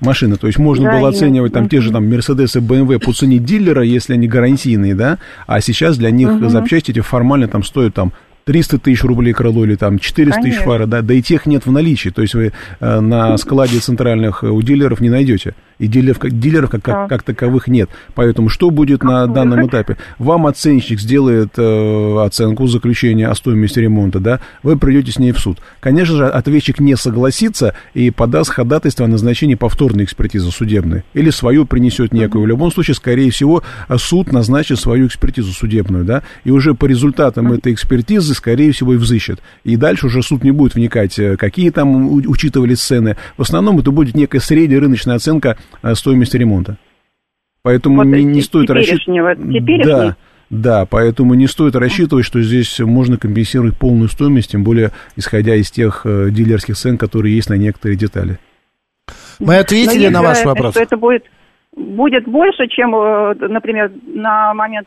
машины. То есть можно было оценивать там те же Мерседесы, БМВ по цене дилера, если они гарантийные, да. А сейчас для них запчасти эти формально там стоят 300 тысяч рублей крыло или 400 тысяч фара, да и тех нет в наличии, то есть вы на складе центральных у дилеров не найдете, и дилеров как таковых нет, поэтому что будет на данном этапе? Вам оценщик сделает оценку, заключение о стоимости ремонта, да, вы придете с ней в суд. Конечно же, ответчик не согласится и подаст ходатайство о назначении повторной экспертизы судебной, или свою принесет некую, в любом случае, скорее всего, суд назначит свою экспертизу судебную, да, и уже по результатам этой экспертизы скорее всего, и взыщет. И дальше уже суд не будет вникать, какие там учитывались цены. В основном это будет некая средняя рыночная оценка стоимости ремонта. Поэтому вот не стоит рассчитывать... Да, поэтому не стоит рассчитывать, что здесь можно компенсировать полную стоимость, тем более исходя из тех дилерских цен, которые есть на некоторые детали. Мы ответили на ваш вопрос. Это будет больше, чем, например, на момент...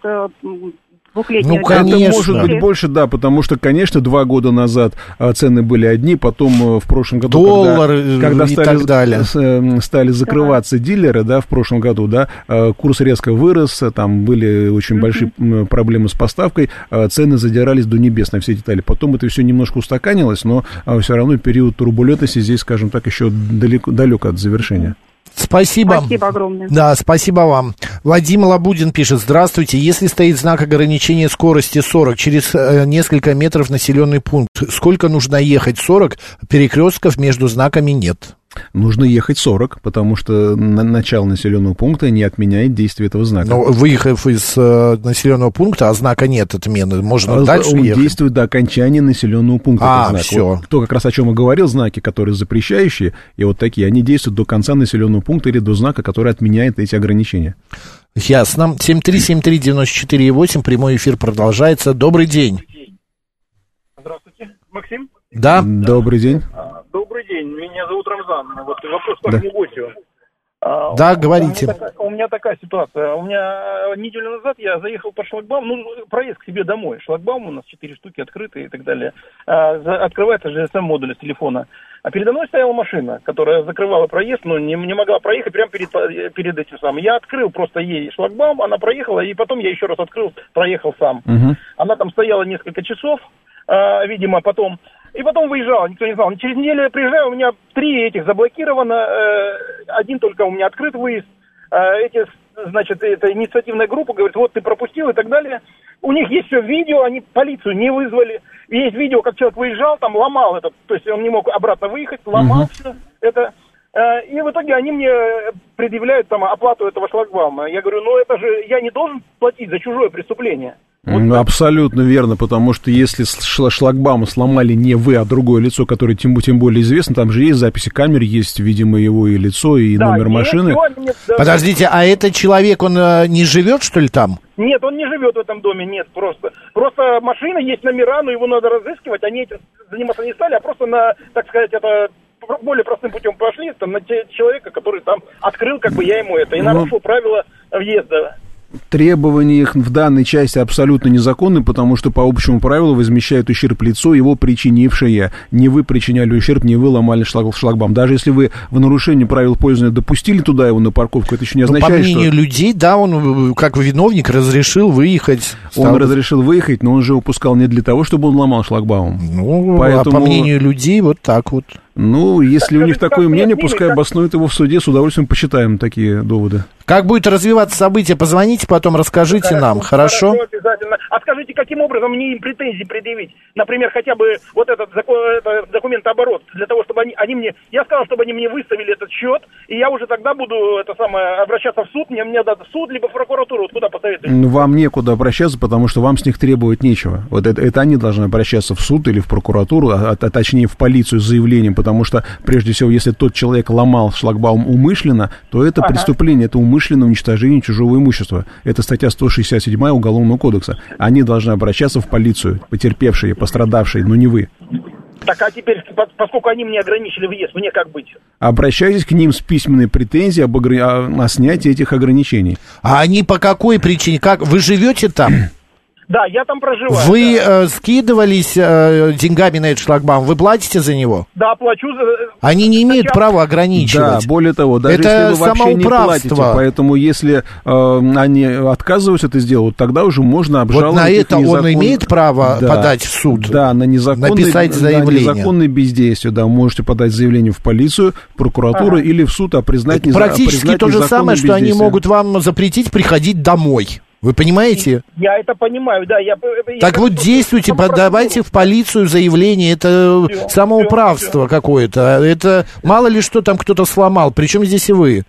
двухлетний. Ну, конечно. Это может быть больше, да, потому что, конечно, 2 года назад цены были одни, потом в прошлом году... Доллары, когда и так далее. Стали закрываться дилеры, да, в прошлом году, да, курс резко вырос, там были очень большие проблемы с поставкой, цены задирались до небес на все детали. Потом это все немножко устаканилось, но все равно период турбулентности здесь, скажем так, еще далеко от завершения. Спасибо. Спасибо огромное. Да, спасибо вам. Вадим Лабудин пишет: здравствуйте. Если стоит знак ограничения скорости 40 через несколько метров населенный пункт, сколько нужно ехать? 40 перекрестков между знаками нет. Нужно ехать 40, потому что начало населенного пункта не отменяет действие этого знака. Но выехав из населенного пункта, а знака нет отмены, можно дальше ехать? Он действует до окончания населенного пункта. Все. Вот, то, как раз о чем и говорил, знаки, которые запрещающие, и вот такие, они действуют до конца населенного пункта или до знака, который отменяет эти ограничения. Ясно. 7373948, прямой эфир продолжается. Добрый день. Здравствуйте. Максим? Да. Добрый день. Добрый день, меня зовут Рамзан. Вот вопрос к вашему гостю. Да, говорите. У меня такая ситуация. У меня неделю назад я заехал по шлагбауму, проезд к себе домой. Шлагбаум у нас 4 штуки открытые и так далее. Открывается GSM-модуль с телефона. А передо мной стояла машина, которая закрывала проезд, но не могла проехать прямо перед этим самым. Я открыл просто ей шлагбаум, она проехала, и потом я еще раз открыл, проехал сам. Угу. Она там стояла несколько часов, видимо, потом... И потом выезжала, никто не знал. Через неделю я приезжаю, у меня 3 этих заблокировано. Один только у меня открыт выезд. Эти, значит, эта инициативная группа говорит, вот ты пропустил и так далее. У них есть все видео, они полицию не вызвали. Есть видео, как человек выезжал, там ломал это. То есть он не мог обратно выехать, ломал все это. И в итоге они мне предъявляют там оплату этого шлагбаума. Я говорю, ну это же я не должен платить за чужое преступление. Вот. Абсолютно верно, потому что если шлагбаум сломали не вы, а другое лицо, которое тем более известно, там же есть записи камер, есть, видимо, его и лицо, и номер машины. Подождите, а этот человек, он не живет, что ли, там? Нет, он не живет в этом доме, нет, просто машина, есть номера, но его надо разыскивать, они этим заниматься не стали, а просто на, так сказать, это... более простым путем пошли там, на человека, который там открыл, как бы я ему это, и нарушил правила въезда. Требования их в данной части абсолютно незаконны, потому что по общему правилу возмещают ущерб лицо, его причинившее. Не вы причиняли ущерб, не вы ломали шлагбаум. Даже если вы в нарушении правил пользования допустили туда его на парковку, это еще не означает, что... По мнению людей, да, он как виновник разрешил выехать. Он разрешил выехать, но он же упускал не для того, чтобы он ломал шлагбаум. Ну, поэтому... а по мнению людей вот так вот. Ну, если у них такое мнение, пускай обоснуют его в суде, с удовольствием почитаем такие доводы. Как будет развиваться событие, позвоните, потом расскажите нам, хорошо? Обязательно. А скажите, каким образом мне им претензии предъявить? Например, хотя бы вот этот документооборот, для того, чтобы они мне... Я сказал, чтобы они мне выставили этот счет, и я уже тогда буду обращаться в суд, мне дадут в суд, либо в прокуратуру, вот куда посоветуете? Вам некуда обращаться, потому что вам с них требовать нечего. Вот это они должны обращаться в суд или в прокуратуру, а точнее в полицию с заявлением, потому что, прежде всего, если тот человек ломал шлагбаум умышленно, то это преступление, это умышленное уничтожение чужого имущества. Это статья 167 Уголовного кодекса. Они должны обращаться в полицию, потерпевшие, пострадавшие, но не вы. Так, а теперь, поскольку они мне ограничили въезд, мне как быть? Обращайтесь к ним с письменной претензией о снятии этих ограничений. А они по какой причине? Как? Вы живете там? Да, я там проживаю. Вы скидывались деньгами на этот шлагбаум? Вы платите за него? Да, плачу. Они не имеют права ограничивать. Да, более того, даже это если вы вообще не платите. Поэтому если они отказываются это сделать, тогда уже можно обжаловать. Вот на это он имеет право подать в суд? Да, на незаконное бездействие. Да, можете подать заявление в полицию, в прокуратуру или в суд, а признать незаконное бездействие. Практически то же самое, что они могут вам запретить приходить домой. Вы понимаете? Я это понимаю, да. Так вот, действуйте, подавайте в полицию заявление. Это самоуправство какое-то. Это мало ли что там кто-то сломал. Причем здесь и вы.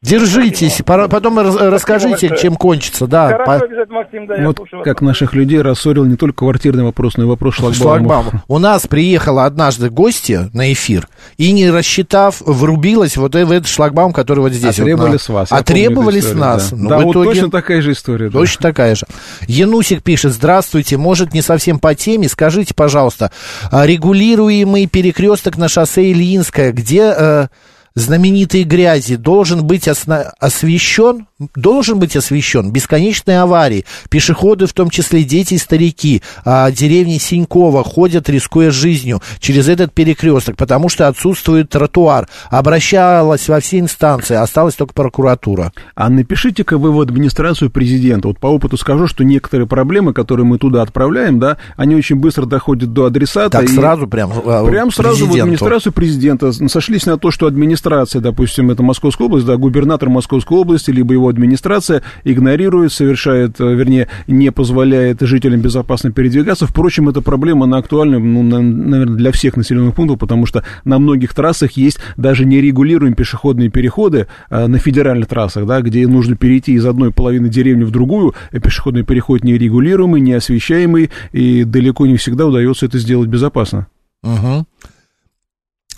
Держитесь, потом расскажите, чем кончится, да. Хорошо, Максим, да, я вот слушаю. Как наших людей рассорил не только квартирный вопрос, но и вопрос шлагбаума. У нас приехала однажды гостья на эфир и, не рассчитав, врубилась вот в этот шлагбаум, который вот здесь. Отребовали вот с вас. Отребовали с нас. Да, ну, да, в итоге... вот точно такая же история. Да. Точно такая же. Янусик пишет: здравствуйте, может, не совсем по теме, скажите, пожалуйста, регулируемый перекресток на шоссе Ильинское, где... знаменитые грязи, должен быть освещен, должен быть освещен. Бесконечные аварии. Пешеходы, в том числе дети и старики, деревни Синькова ходят, рискуя жизнью через этот перекресток, потому что отсутствует тротуар. Обращалась во все инстанции, осталась только прокуратура. А напишите-ка вы в администрацию президента. Вот по опыту скажу, что некоторые проблемы, которые мы туда отправляем, да, они очень быстро доходят до адресата. Так сразу прям прям сразу в администрацию президента. Сошлись на то, что администрация, допустим, это Московская область, да, губернатор Московской области, либо его администрация игнорирует, совершает, вернее, не позволяет жителям безопасно передвигаться. Впрочем, эта проблема, она актуальна, ну, наверное, для всех населенных пунктов, потому что на многих трассах есть даже нерегулируемые пешеходные переходы на федеральных трассах, да, где нужно перейти из одной половины деревни в другую. Пешеходный переход нерегулируемый, неосвещаемый, и далеко не всегда удается это сделать безопасно. Угу.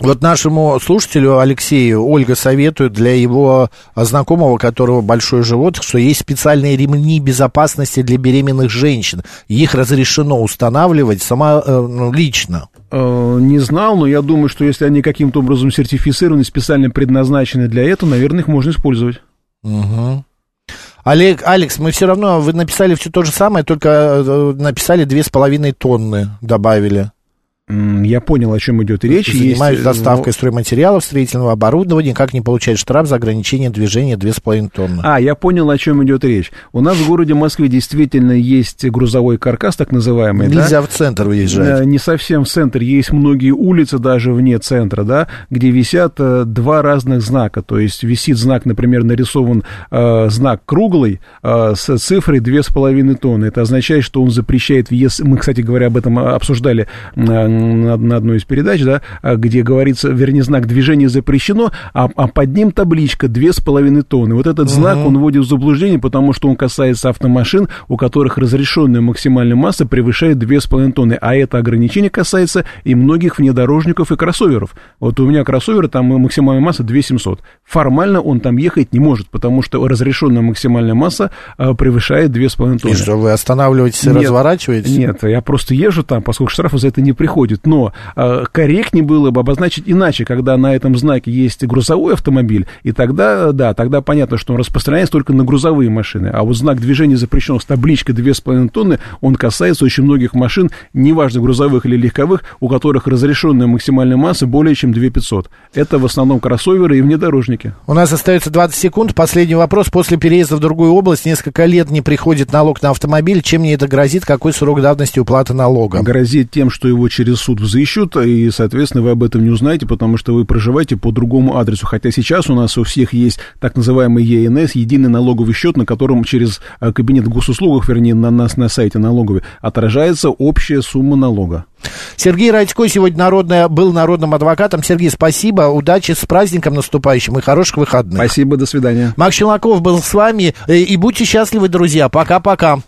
Вот нашему слушателю Алексею Ольга советует для его знакомого, у которого большой живот, что есть специальные ремни безопасности для беременных женщин. Их разрешено устанавливать сама лично. Не знал, но я думаю, что если они каким-то образом сертифицированы, специально предназначены для этого, наверное, их можно использовать. Угу. Алекс, мы все равно, вы написали все то же самое, только написали 2,5 тонны, добавили. Я понял, о чем идет речь. Занимаюсь доставкой стройматериалов, строительного оборудования, никак не получает штраф за ограничение движения 2,5 тонны. Я понял, о чем идет речь. У нас в городе Москве действительно есть грузовой каркас, так называемый. Нельзя в центр выезжать. Не совсем в центр. Есть многие улицы даже вне центра, да, где висят два разных знака. То есть висит знак, например, нарисован знак круглый с цифрой 2,5 тонны. Это означает, что он запрещает въезд. Мы, кстати говоря, об этом обсуждали на одной из передач, да, где говорится, вернее, знак движения запрещено, а под ним табличка 2,5 тонны. Вот этот знак, он вводит в заблуждение, потому что он касается автомашин, у которых разрешенная максимальная масса превышает 2,5 тонны. А это ограничение касается и многих внедорожников и кроссоверов. Вот у меня кроссовер, там максимальная масса 2700. Формально он там ехать не может, потому что разрешенная максимальная масса превышает 2,5 тонны. И что, вы останавливаетесь и разворачиваетесь? Нет, я просто езжу там, поскольку штрафы за это не приходят. Но корректнее было бы обозначить иначе, когда на этом знаке есть грузовой автомобиль, и тогда, да, тогда понятно, что он распространяется только на грузовые машины, а вот знак движения запрещен с табличкой 2,5 тонны, он касается очень многих машин, неважно, грузовых или легковых, у которых разрешенная максимальная масса более чем 2500. Это в основном кроссоверы и внедорожники. У нас остается 20 секунд. Последний вопрос. После переезда в другую область несколько лет не приходит налог на автомобиль. Чем мне это грозит? Какой срок давности уплаты налога? Грозит тем, что его через суд взыщут, и, соответственно, вы об этом не узнаете, потому что вы проживаете по другому адресу. Хотя сейчас у нас у всех есть так называемый ЕНС, единый налоговый счет, на котором через кабинет госуслуг, вернее, на нас на сайте налоговой, отражается общая сумма налога. Сергей Радько сегодня был народным адвокатом. Сергей, спасибо, удачи, с праздником наступающим и хороших выходных. Спасибо, до свидания. Макс Челноков был с вами, и будьте счастливы, друзья. Пока-пока.